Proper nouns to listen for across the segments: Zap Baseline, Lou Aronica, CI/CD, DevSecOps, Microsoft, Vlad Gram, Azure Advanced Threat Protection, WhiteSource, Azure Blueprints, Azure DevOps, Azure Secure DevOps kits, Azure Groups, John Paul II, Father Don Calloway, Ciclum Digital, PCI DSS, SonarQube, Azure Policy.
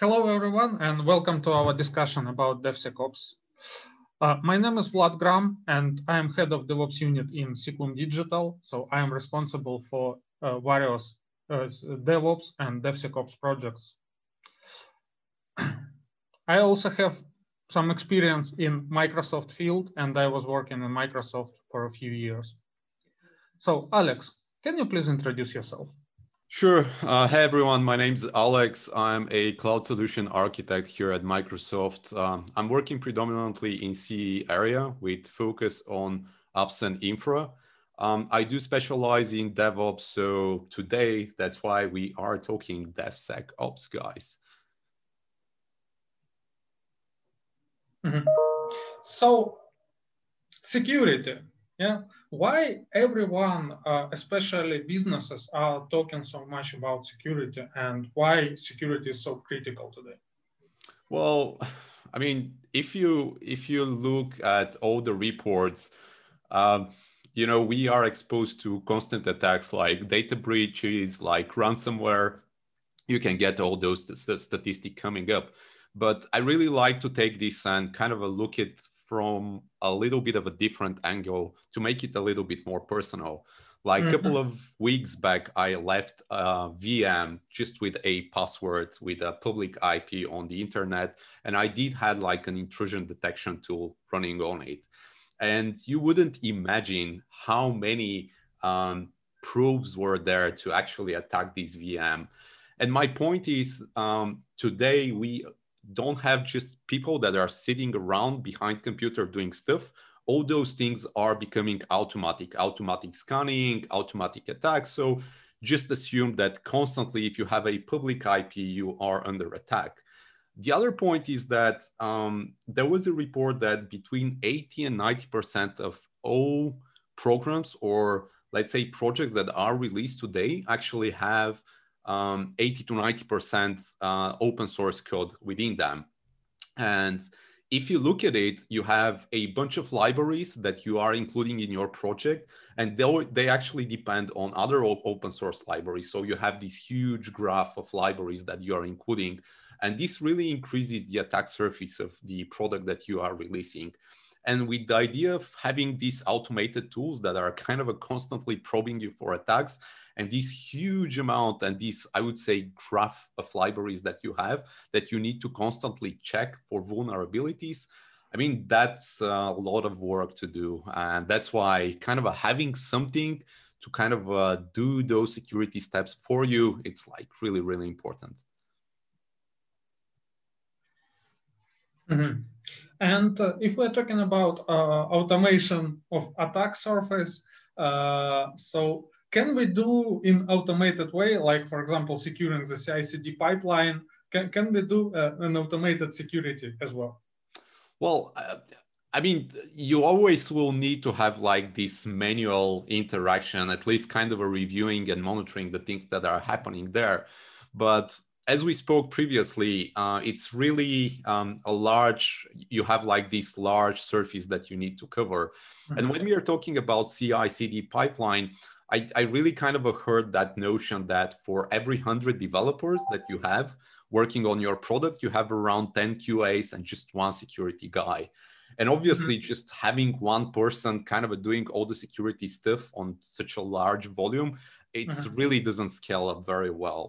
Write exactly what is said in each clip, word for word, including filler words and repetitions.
Hello, everyone, and welcome to our discussion about DevSecOps. Uh, my name is Vlad Gram, and I am head of DevOps unit in Ciclum Digital. So I am responsible for uh, various uh, DevOps and DevSecOps projects. I also have some experience in Microsoft field, and I was working in Microsoft for a few years. So Alex, can you please introduce yourself? Sure. Uh, hey, everyone. My name's Alex. I'm a cloud solution architect here at Microsoft. Um, I'm working predominantly in C E area with focus on apps and infra. Um, I do specialize in DevOps. So today, that's why we are talking DevSecOps, guys. Mm-hmm. So security. Yeah. Why everyone, uh, especially businesses, are talking so much about security and why security is so critical today? Well, I mean, if you if you look at all the reports, um, you know, we are exposed to constant attacks like data breaches, like ransomware. You can get all those statistics coming up. But I really like to take this and kind of a look at from a little bit of a different angle to make it a little bit more personal. Like mm-hmm. a couple of weeks back, I left a V M just with a password with a public I P on the internet. And I did have like an intrusion detection tool running on it. And you wouldn't imagine how many um, proofs were there to actually attack this V M. And my point is um, today we don't have just people that are sitting around behind computer doing stuff. All those things are becoming automatic, automatic scanning, automatic attacks. So just assume that constantly, if you have a public I P, you are under attack. The other point is that um, there was a report that between eighty and ninety percent of all programs or let's say projects that are released today actually have Um, eighty to ninety percent uh, open source code within them. And if you look at it, you have a bunch of libraries that you are including in your project, and they, they actually depend on other open source libraries. So you have this huge graph of libraries that you are including, and this really increases the attack surface of the product that you are releasing. And with the idea of having these automated tools that are kind of a constantly probing you for attacks, and this huge amount and this, I would say, graph of libraries that you have that you need to constantly check for vulnerabilities. I mean, that's a lot of work to do. And that's why kind of having something to kind of uh, do those security steps for you, it's like really, really important. Mm-hmm. And uh, if we're talking about uh, automation of attack surface, uh, so can we do in automated way, like for example, securing the C I C D pipeline? Can, can we do uh, an automated security as well? Well, uh, I mean, you always will need to have like this manual interaction, at least kind of a reviewing and monitoring the things that are happening there. But as we spoke previously, uh, it's really um, a large, you have like this large surface that you need to cover. Mm-hmm. And when we are talking about C I C D pipeline, I, I really kind of heard that notion that for every one hundred developers that you have working on your product, you have around ten Q As and just one security guy. And obviously mm-hmm. just having one person kind of doing all the security stuff on such a large volume, it mm-hmm. really doesn't scale up very well.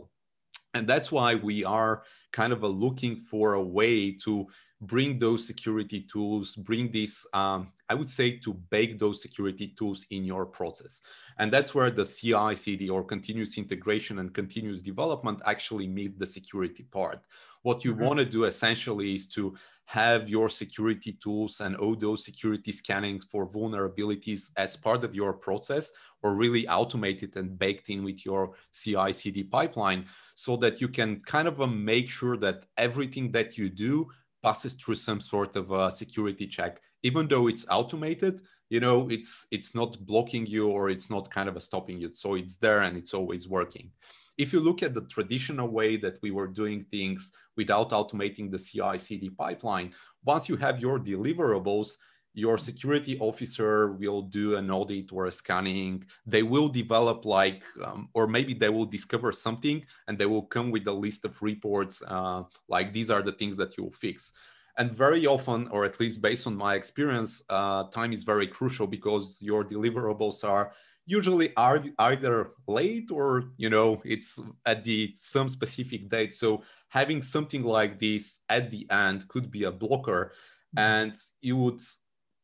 And that's why we are kind of looking for a way to bring those security tools, bring this, um, I would say, to bake those security tools in your process. And that's where the C I C D or continuous integration and continuous development actually meet the security part. What you mm-hmm. want to do essentially is to have your security tools and all those security scannings for vulnerabilities as part of your process or really automated and baked in with your C I C D pipeline so that you can kind of make sure that everything that you do passes through some sort of a security check. Even though it's automated, you know, it's, it's not blocking you or it's not kind of stopping you. So it's there and it's always working. If you look at the traditional way that we were doing things without automating the C I C D pipeline, once you have your deliverables, your security officer will do an audit or a scanning. They will develop like, um, or maybe they will discover something and they will come with a list of reports, uh, like these are the things that you'll fix. And very often, or at least based on my experience, uh, time is very crucial because your deliverables are usually are either late or, you know, it's at the some specific date. So having something like this at the end could be a blocker, and you would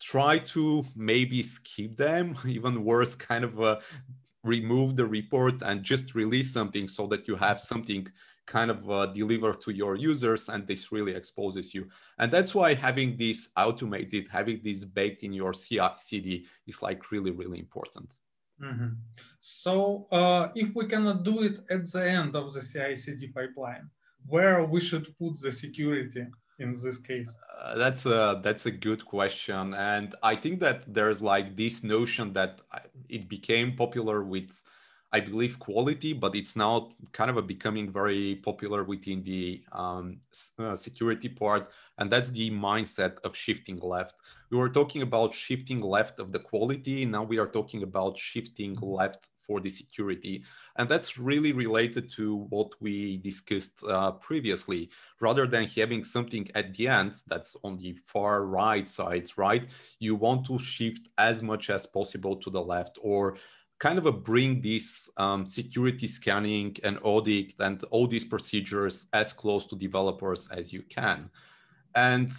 try to maybe skip them, even worse, kind of uh, remove the report and just release something so that you have something kind of uh, delivered to your users, and this really exposes you. And that's why having this automated, having this baked in your C I C D is like really, really important. Mm-hmm. So uh, if we cannot do it at the end of the C I C D pipeline, where we should put the security in this case? Uh, that's a that's a good question, and I think that there's like this notion that it became popular with, I believe, quality, but it's now kind of a becoming very popular within the um, uh, security part, and that's the mindset of shifting left. We were talking about shifting left of the quality. Now we are talking about shifting left for the security. And that's really related to what we discussed uh, previously. Rather than having something at the end that's on the far right side, right? You want to shift as much as possible to the left, or kind of a bring this um, security scanning and audit and all these procedures as close to developers as you can. And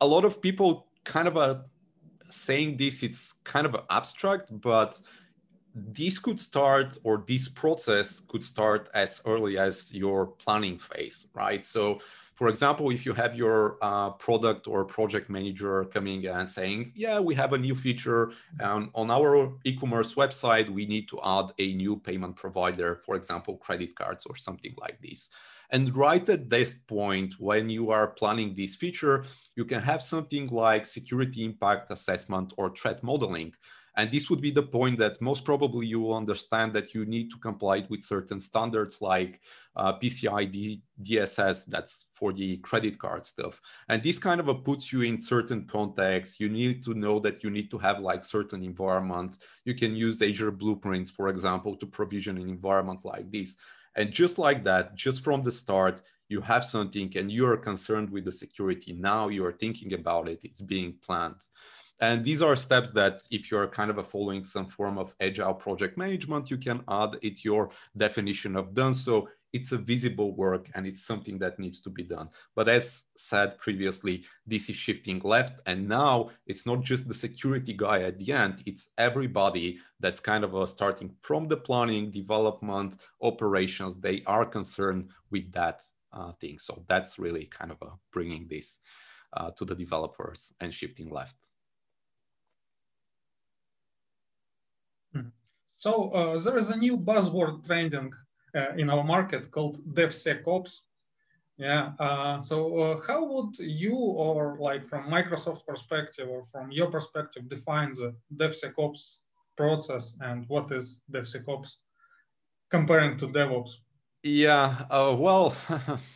a lot of people kind of a, saying this, it's kind of abstract, but this could start, or this process could start as early as your planning phase, right? So for example, if you have your uh, product or project manager coming and saying, yeah, we have a new feature um, on our e-commerce website, we need to add a new payment provider, for example, credit cards or something like this. And right at this point, when you are planning this feature, you can have something like security impact assessment or threat modeling. And this would be the point that most probably you will understand that you need to comply with certain standards like uh, P C I D S S, that's for the credit card stuff. And this kind of a puts you in certain contexts. You need to know that you need to have like certain environment. You can use Azure Blueprints, for example, to provision an environment like this. And just like that, just from the start, you have something and you are concerned with the security. Now you are thinking about it, it's being planned. And these are steps that if you're kind of a following some form of agile project management, you can add it to your definition of done. So it's a visible work and it's something that needs to be done. But as said previously, this is shifting left. And now it's not just the security guy at the end, it's everybody that's kind of a starting from the planning, development, operations, they are concerned with that uh, thing. So that's really kind of a bringing this uh, to the developers and shifting left. So uh, there is a new buzzword trending uh, in our market called DevSecOps. Yeah. Uh, so uh, how would you, or like from Microsoft perspective or from your perspective, define the DevSecOps process, and what is DevSecOps comparing to DevOps? Yeah. Uh, well,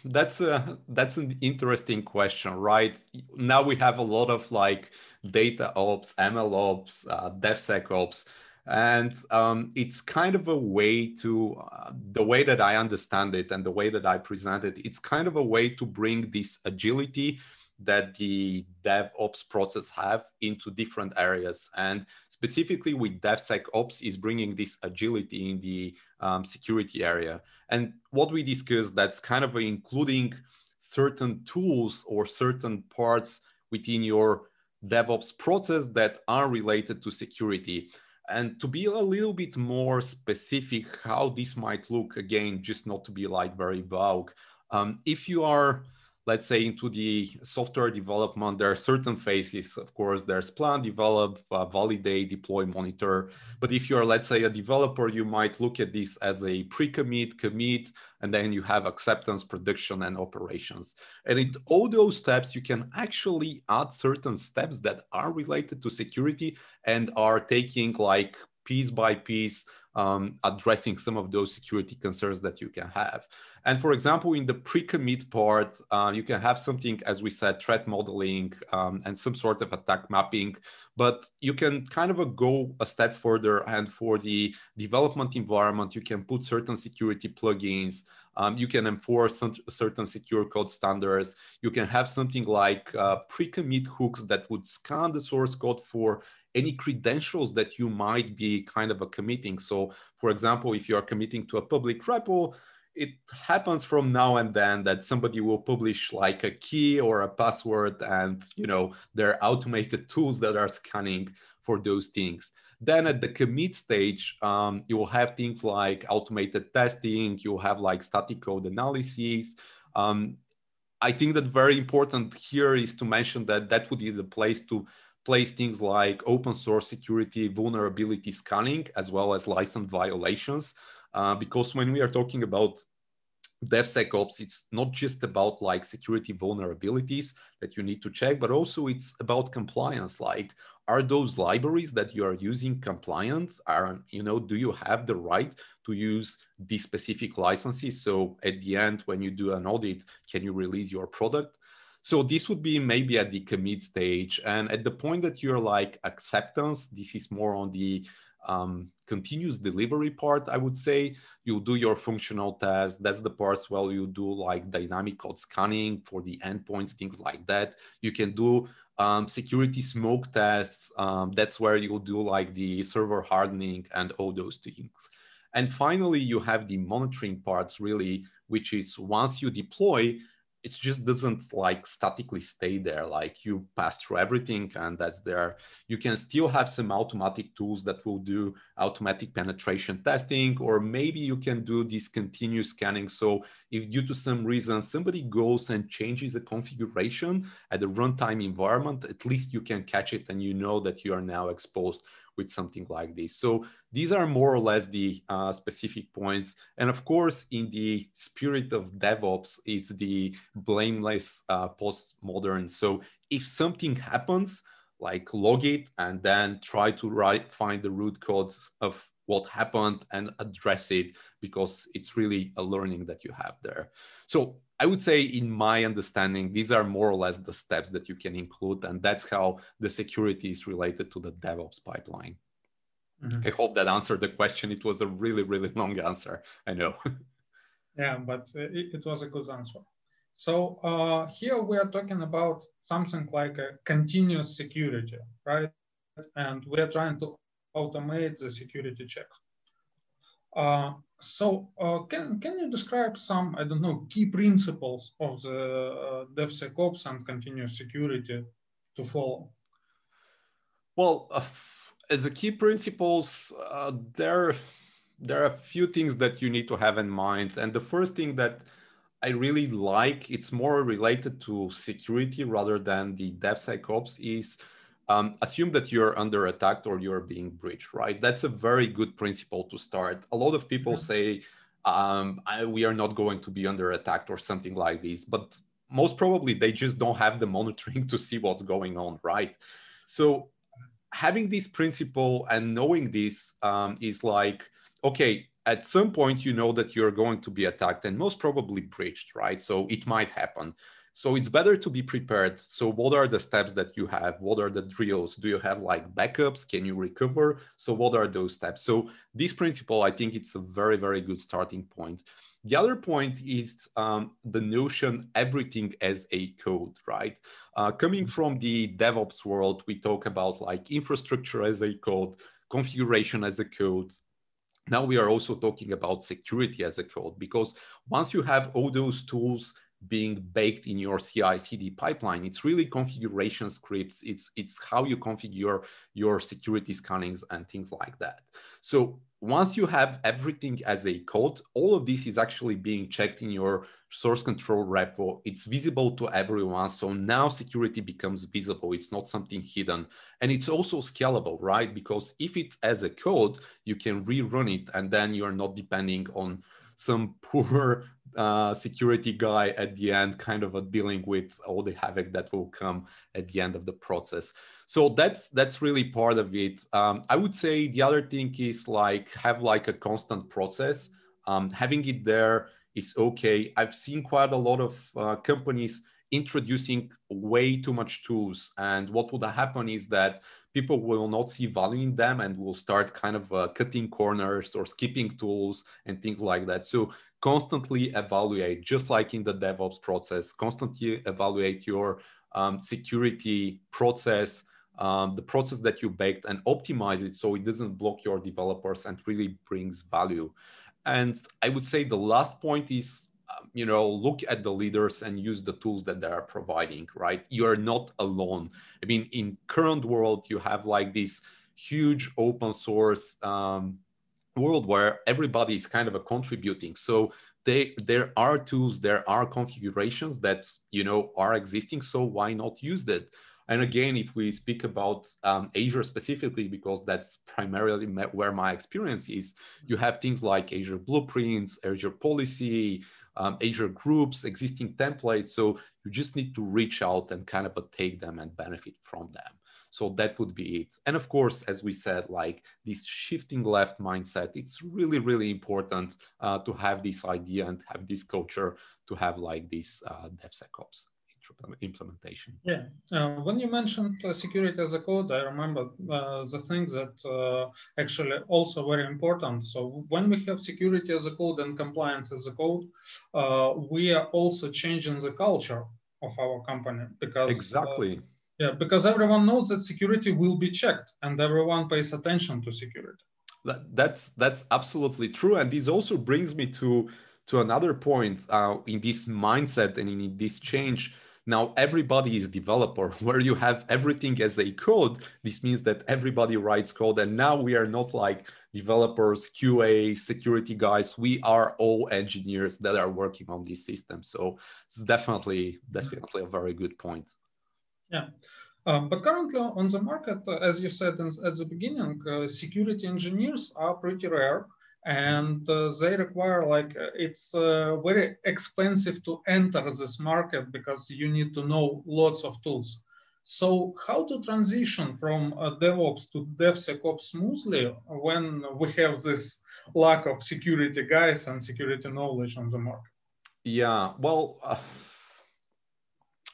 that's a, that's an interesting question, right? Now we have a lot of like data ops, M L ops, uh, DevSecOps. And um, it's kind of a way to, uh, the way that I understand it and the way that I present it, it's kind of a way to bring this agility that the DevOps process have into different areas. And specifically with DevSecOps is bringing this agility in the um, security area. And what we discussed, that's kind of including certain tools or certain parts within your DevOps process that are related to security. And to be a little bit more specific how this might look, again, just not to be like very vague. Um, if you are, let's say, into the software development, there are certain phases, of course, there's plan, develop, uh, validate, deploy, monitor. But if you're, let's say, a developer, you might look at this as a pre-commit, commit, and then you have acceptance, production, and operations. And in all those steps, you can actually add certain steps that are related to security and are taking like piece by piece, um, addressing some of those security concerns that you can have. And for example, in the pre-commit part, uh, you can have something, as we said, threat modeling um, and some sort of attack mapping. But you can kind of a go a step further. And for the development environment, you can put certain security plugins. Um, you can enforce some, certain secure code standards. You can have something like uh, pre-commit hooks that would scan the source code for any credentials that you might be kind of a committing. So for example, if you are committing to a public repo, it happens from now and then that somebody will publish like a key or a password, and you know, there are automated tools that are scanning for those things. Then at the commit stage, um, you will have things like automated testing, you'll have like static code analysis. Um, I think that very important here is to mention that that would be the place to place things like open source security vulnerability scanning, as well as license violations. Uh, because when we are talking about DevSecOps, it's not just about like security vulnerabilities that you need to check, but also it's about compliance. Like, are those libraries that you are using compliant? Are, you know, do you have the right to use these specific licenses? So at the end, when you do an audit, can you release your product? So this would be maybe at the commit stage. And at the point that you're like acceptance, this is more on the um, continuous delivery part, I would say. You do your functional test. That's the parts where you do like dynamic code scanning for the endpoints, things like that. You can do um, security smoke tests. Um, that's where you do like the server hardening and all those things. And finally, you have the monitoring part really, which is once you deploy, it just doesn't like statically stay there. Like you pass through everything and that's there. You can still have some automatic tools that will do automatic penetration testing, or maybe you can do this continuous scanning. So if due to some reason somebody goes and changes the configuration at the runtime environment, at least you can catch it and you know that you are now exposed with something like this. So these are more or less the uh, specific points. And of course, in the spirit of DevOps, it's the blameless uh, postmodern. So if something happens, like log it and then try to write, find the root cause of what happened and address it, because it's really a learning that you have there. So I would say in my understanding, these are more or less the steps that you can include. And that's how the security is related to the DevOps pipeline. Mm-hmm. I hope that answered the question. It was a really, really long answer, I know. Yeah, but it, it was a good answer. So uh, here we are talking about something like a continuous security, right? And we are trying to automate the security check. Uh, so uh, can, can you describe some, I don't know, key principles of the uh, DevSecOps and continuous security to follow? Well, uh, as a key principles, uh, there, there are a few things that you need to have in mind. And the first thing that I really like, it's more related to security rather than the DevSecOps, is Um, assume that you're under attack or you're being breached, right? That's a very good principle to start. A lot of people say, um, I, we are not going to be under attack or something like this, but most probably they just don't have the monitoring to see what's going on, right? So having this principle and knowing this um, is like, okay, at some point, you know that you're going to be attacked and most probably breached, right? So it might happen. So it's better to be prepared. So what are the steps that you have? What are the drills? Do you have like backups? Can you recover? So what are those steps? So this principle, I think it's a very, very good starting point. The other point is um, the notion everything as a code, right? Uh, coming from the DevOps world, we talk about like infrastructure as a code, configuration as a code. Now we are also talking about security as a code, because once you have all those tools being baked in your C I C D pipeline, it's really configuration scripts. It's, it's how you configure your security scannings and things like that. So once you have everything as a code, all of this is actually being checked in your source control repo. It's visible to everyone. So now security becomes visible. It's not something hidden. And it's also scalable, right? Because if it's as a code, you can rerun it and then you're not depending on some poor uh, security guy at the end kind of a dealing with all the havoc that will come at the end of the process. So that's that's really part of it. Um, I would say the other thing is like have like a constant process, um, having it there is okay. I've seen quite a lot of uh, companies introducing way too much tools. And what would happen is that people will not see value in them and will start kind of uh, cutting corners or skipping tools and things like that. So constantly evaluate, just like in the DevOps process, constantly evaluate your um, security process, um, the process that you baked, and optimize it so it doesn't block your developers and really brings value. And I would say the last point is, you know, look at the leaders and use the tools that they are providing, right? You are not alone. I mean, in current world, you have like this huge open source um, world where everybody is kind of a contributing. So they, there are tools, there are configurations that, you know, are existing. So why not use that? And again, if we speak about um, Azure specifically, because that's primarily where my experience is, you have things like Azure Blueprints, Azure Policy, um, Azure Groups, existing templates. So you just need to reach out and kind of take them and benefit from them. So that would be it. And of course, as we said, like this shifting left mindset, it's really, really important uh, to have this idea and have this culture to have like this uh, DevSecOps implementation. Yeah, uh, when you mentioned uh, security as a code, I remember uh, the thing that uh, actually also very important. So when we have security as a code and compliance as a code, uh, we are also changing the culture of our company, because exactly. Uh, yeah, because everyone knows that security will be checked and everyone pays attention to security. That, that's, that's absolutely true. And this also brings me to, to another point uh, in this mindset and in this change. Now, everybody is developer, where you have everything as a code. This means that everybody writes code. And now we are not like developers, Q A, security guys. We are all engineers that are working on this system. So it's definitely, definitely a very good point. Yeah. Um, but currently on the market, uh, as you said in, at the beginning, uh, security engineers are pretty rare. And uh, they require, like, uh, it's uh, very expensive to enter this market because you need to know lots of tools. So how to transition from uh, DevOps to DevSecOps smoothly when we have this lack of security guys and security knowledge on the market? Yeah, well, uh,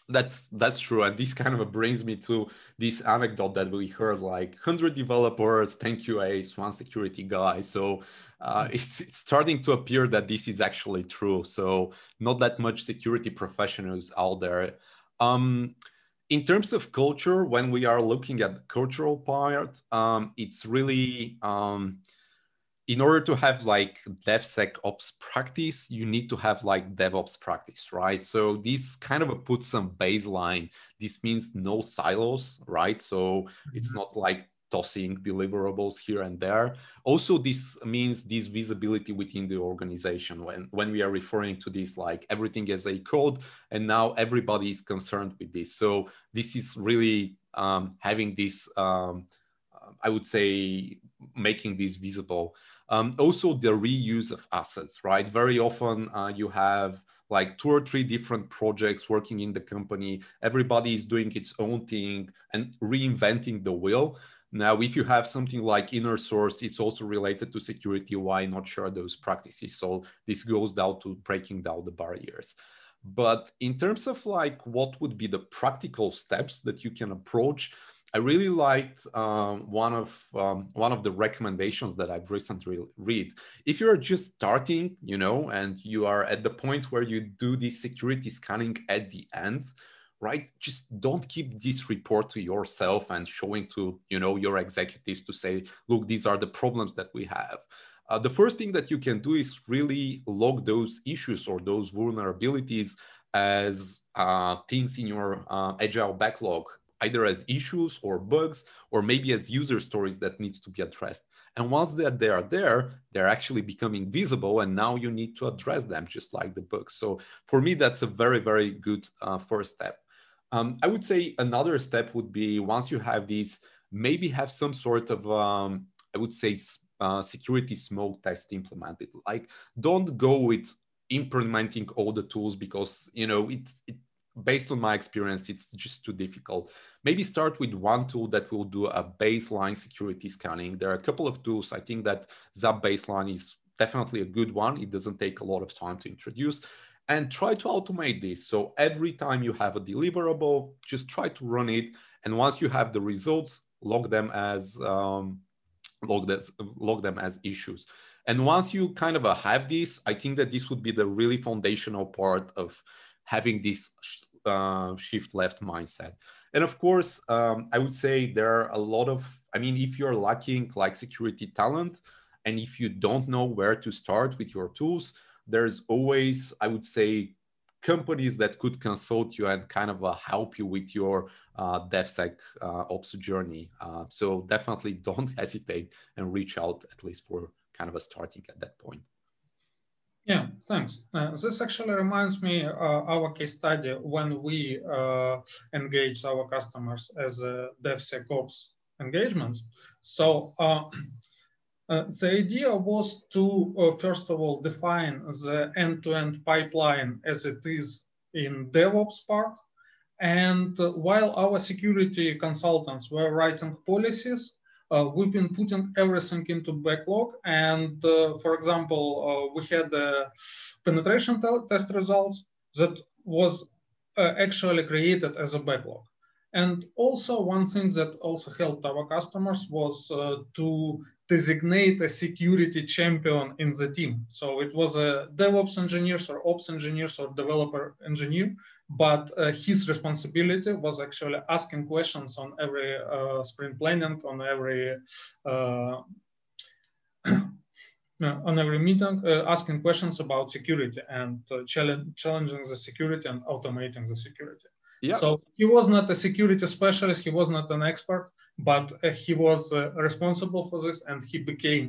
that's, that's true. And this kind of brings me to this anecdote that we heard, like one hundred developers, ten Q As, one security guy. So Uh, it's, it's starting to appear that this is actually true. So not that much security professionals out there. Um, in terms of culture, when we are looking at the cultural part, um, it's really, um, in order to have like DevSecOps practice, you need to have like DevOps practice, right? So this kind of puts some baseline. This means no silos, right? So it's not like tossing deliverables here and there. Also, this means this visibility within the organization. When, when we are referring to this, like everything as a code, and now everybody is concerned with this. So this is really um, having this, um, I would say, making this visible. Um, also, the reuse of assets, right? Very often uh, you have like two or three different projects working in the company. Everybody is doing its own thing and reinventing the wheel. Now, if you have something like inner source, it's also related to security. Why not share those practices? So this goes down to breaking down the barriers. But in terms of like what would be the practical steps that you can approach, I really liked um, one of um, one of the recommendations that I've recently read. If you're just starting, you know, and you are at the point where you do this security scanning at the end, right? Just don't keep this report to yourself and showing to, you know, your executives to say, look, these are the problems that we have. Uh, the first thing that you can do is really log those issues or those vulnerabilities as uh, things in your uh, Agile backlog, either as issues or bugs, or maybe as user stories that needs to be addressed. And once that they are there, they're actually becoming visible, and now you need to address them just like the bugs. So for me, that's a very, very good uh, first step. Um, I would say another step would be, once you have these, maybe have some sort of, um, I would say, uh, security smoke test implemented. Like, don't go with implementing all the tools because, you know, it, it, based on my experience, it's just too difficult. Maybe start with one tool that will do a baseline security scanning. There are a couple of tools. I think that Zap Baseline is definitely a good one. It doesn't take a lot of time to introduce. And try to automate this. So every time you have a deliverable, just try to run it. And once you have the results, log them as um, log, this, log them as issues. And once you kind of have this, I think that this would be the really foundational part of having this uh, shift left mindset. And of course, um, I would say there are a lot of, I mean, if you're lacking like security talent, and if you don't know where to start with your tools, there's always, I would say, companies that could consult you and kind of uh, help you with your uh, DevSec uh, ops journey. Uh, so definitely don't hesitate and reach out, at least for kind of a starting at that point. Yeah, thanks. Uh, this actually reminds me uh, our case study when we uh, engage our customers as a DevSecOps engagement. So uh, uh, the idea was to, uh, first of all, define the end-to-end pipeline as it is in DevOps part. And uh, while our security consultants were writing policies, Uh, we've been putting everything into backlog. And uh, for example, uh, we had uh, penetration test results that was uh, actually created as a backlog. And also one thing that also helped our customers was uh, to designate a security champion in the team. So it was a DevOps engineer or ops engineer or developer engineer, but uh, his responsibility was actually asking questions on every uh, sprint planning, on every uh, on every meeting, uh, asking questions about security and uh, challenge, challenging the security and automating the security. Yeah. So he was not a security specialist, he was not an expert, but uh, he was uh, responsible for this, and he became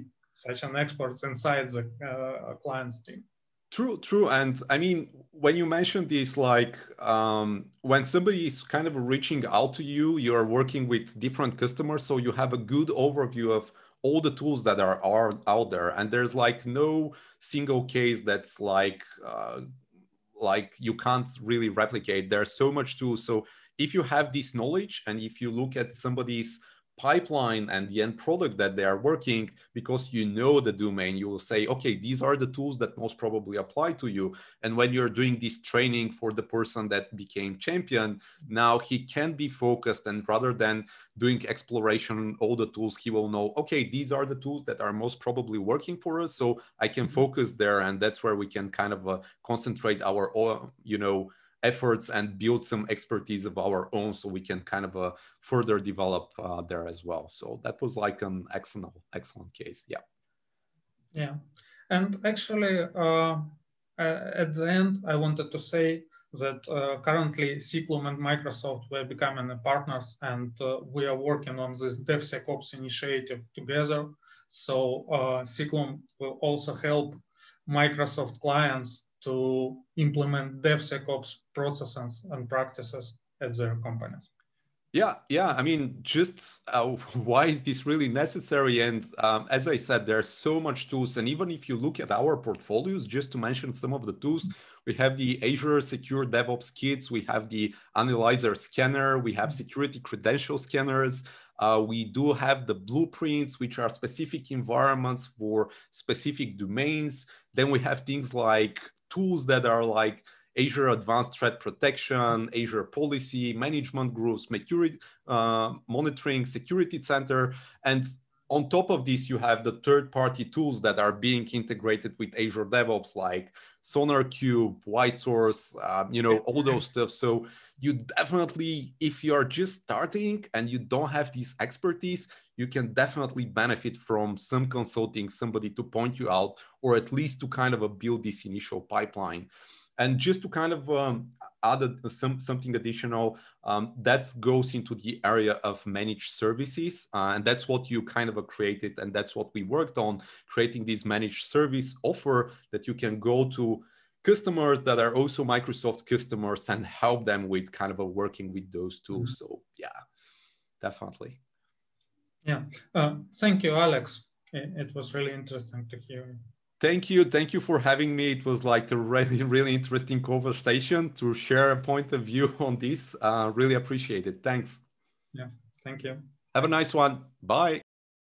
such an expert inside the uh, client's team. True, true. And I mean, when you mentioned this, like um, when somebody is kind of reaching out to you, you're working with different customers, so you have a good overview of all the tools that are, are out there. And there's like no single case that's like, uh, like you can't really replicate. There's so much tools. So if you have this knowledge and if you look at somebody's pipeline and the end product that they are working, because you know the domain, you will say, okay, these are the tools that most probably apply to you. And when you're doing this training for the person that became champion, now he can be focused, and rather than doing exploration on all the tools, he will know, okay, these are the tools that are most probably working for us, so I can focus there. And that's where we can kind of uh, concentrate our, you know, efforts and build some expertise of our own, so we can kind of uh, further develop uh, there as well. So that was like an excellent, excellent case. Yeah. Yeah. And actually, uh, at the end, I wanted to say that uh, currently Ciclum and Microsoft were becoming partners, and uh, we are working on this DevSecOps initiative together. So uh, Ciclum will also help Microsoft clients to implement DevSecOps processes and practices at their companies. Yeah, yeah. I mean, just uh, why is this really necessary? And um, as I said, there's so much tools. And even if you look at our portfolios, just to mention some of the tools, we have the Azure Secure DevOps kits, we have the Analyzer Scanner, we have security credential scanners. Uh, we do have the blueprints, which are specific environments for specific domains. Then we have things like tools that are like Azure Advanced Threat Protection, Azure Policy, Management Groups, Security uh, Monitoring, Security Center. And on top of this, you have the third-party tools that are being integrated with Azure DevOps, like SonarQube, WhiteSource, um, you know, all those stuff. So you definitely, if you are just starting and you don't have this expertise, you can definitely benefit from some consulting, somebody to point you out, or at least to kind of build this initial pipeline. And just to kind of um, add some, something additional, um, that goes into the area of managed services. Uh, and that's what you kind of created. And that's what we worked on, creating this managed service offer that you can go to customers that are also Microsoft customers and help them with kind of a working with those tools. Mm-hmm. So yeah, definitely. Yeah. Uh, thank you, Alex. It was really interesting to hear. Thank you. Thank you for having me. It was like a really, really interesting conversation to share a point of view on this. Uh, really appreciate it. Thanks. Yeah, thank you. Have a nice one. Bye.